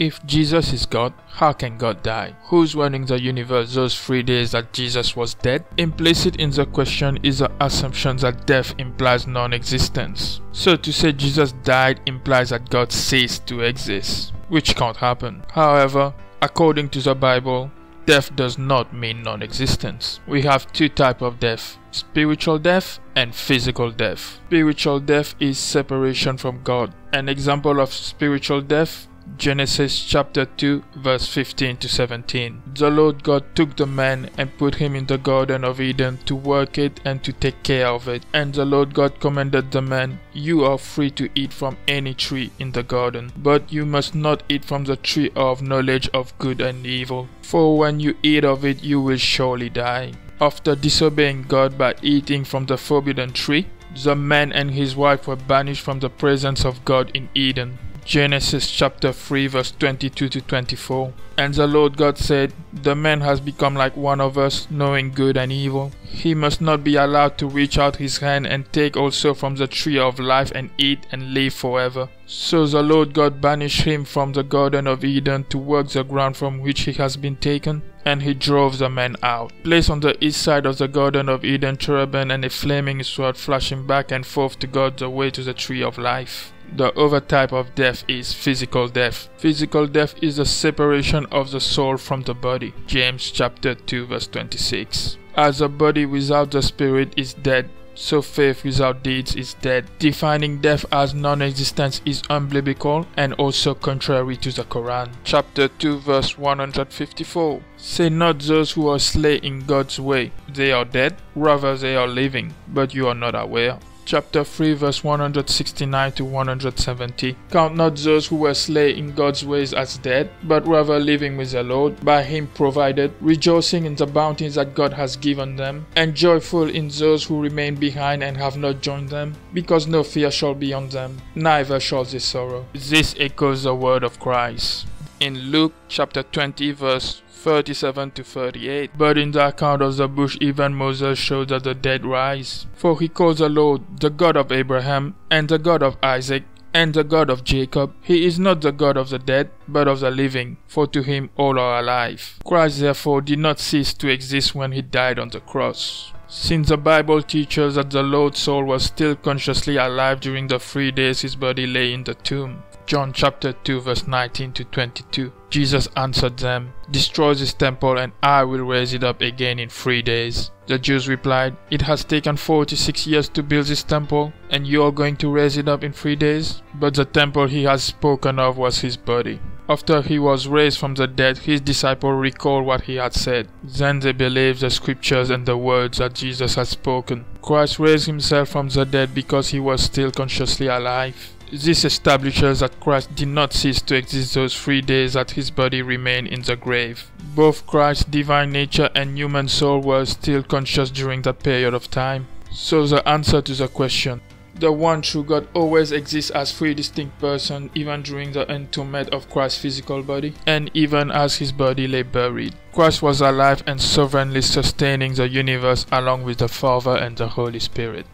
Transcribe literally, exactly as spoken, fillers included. If Jesus is God, how can God die? Who's running the universe those three days that Jesus was dead? Implicit in the question is the assumption that death implies non-existence. So to say Jesus died implies that God ceased to exist, which can't happen. However, according to the Bible, death does not mean non-existence. We have two types of death: spiritual death and physical death. Spiritual death is separation from God. An example of spiritual death, Genesis chapter two verse fifteen to seventeen. The Lord God took the man and put him in the Garden of Eden to work it and to take care of it. And the Lord God commanded the man, "You are free to eat from any tree in the garden, but you must not eat from the tree of knowledge of good and evil. For when you eat of it, you will surely die." After disobeying God by eating from the forbidden tree, the man and his wife were banished from the presence of God in Eden. Genesis chapter three verse twenty-two to twenty-four. And the Lord God said, "The man has become like one of us, knowing good and evil. He must not be allowed to reach out his hand and take also from the tree of life and eat and live forever." So the Lord God banished him from the Garden of Eden to work the ground from which he has been taken, and he drove the man out. Place on the east side of the Garden of Eden cherubim and a flaming sword flashing back and forth to guard the way to the tree of life. The other type of death is physical death. Physical death is the separation of the soul from the body. James chapter two verse twenty-six. As the body without the spirit is dead, so faith without deeds is dead. Defining death as non-existence is unbiblical and also contrary to the Quran. Chapter two verse one hundred fifty-four. "Say not those who are slain in God's way, they are dead, rather they are living, but you are not aware." Chapter three verse one hundred sixty-nine to one hundred seventy. "Count not those who were slain in God's ways as dead, but rather living with the Lord, by Him provided, rejoicing in the bounties that God has given them, and joyful in those who remain behind and have not joined them, because no fear shall be on them, neither shall they sorrow." This echoes the word of Christ in Luke chapter twenty verse thirty-seven to thirty-eight. "But in the account of the bush even Moses showed that the dead rise. For he calls the Lord, the God of Abraham, and the God of Isaac, and the God of Jacob. He is not the God of the dead, but of the living, for to him all are alive." Christ therefore did not cease to exist when he died on the cross. Since the Bible teaches that the Lord's soul was still consciously alive during the three days his body lay in the tomb. John chapter two verse nineteen to twenty-two. Jesus answered them, "Destroy this temple and I will raise it up again in three days." The Jews replied, "It has taken forty-six years to build this temple, and you are going to raise it up in three days?" But the temple he has spoken of was his body. After he was raised from the dead, his disciples recalled what he had said. Then they believed the scriptures and the words that Jesus had spoken. Christ raised himself from the dead because he was still consciously alive. This establishes that Christ did not cease to exist those three days that his body remained in the grave. Both Christ's divine nature and human soul were still conscious during that period of time. So the answer to the question, the one true God always exists as three distinct persons, even during the entombment of Christ's physical body, and even as his body lay buried. Christ was alive and sovereignly sustaining the universe along with the Father and the Holy Spirit.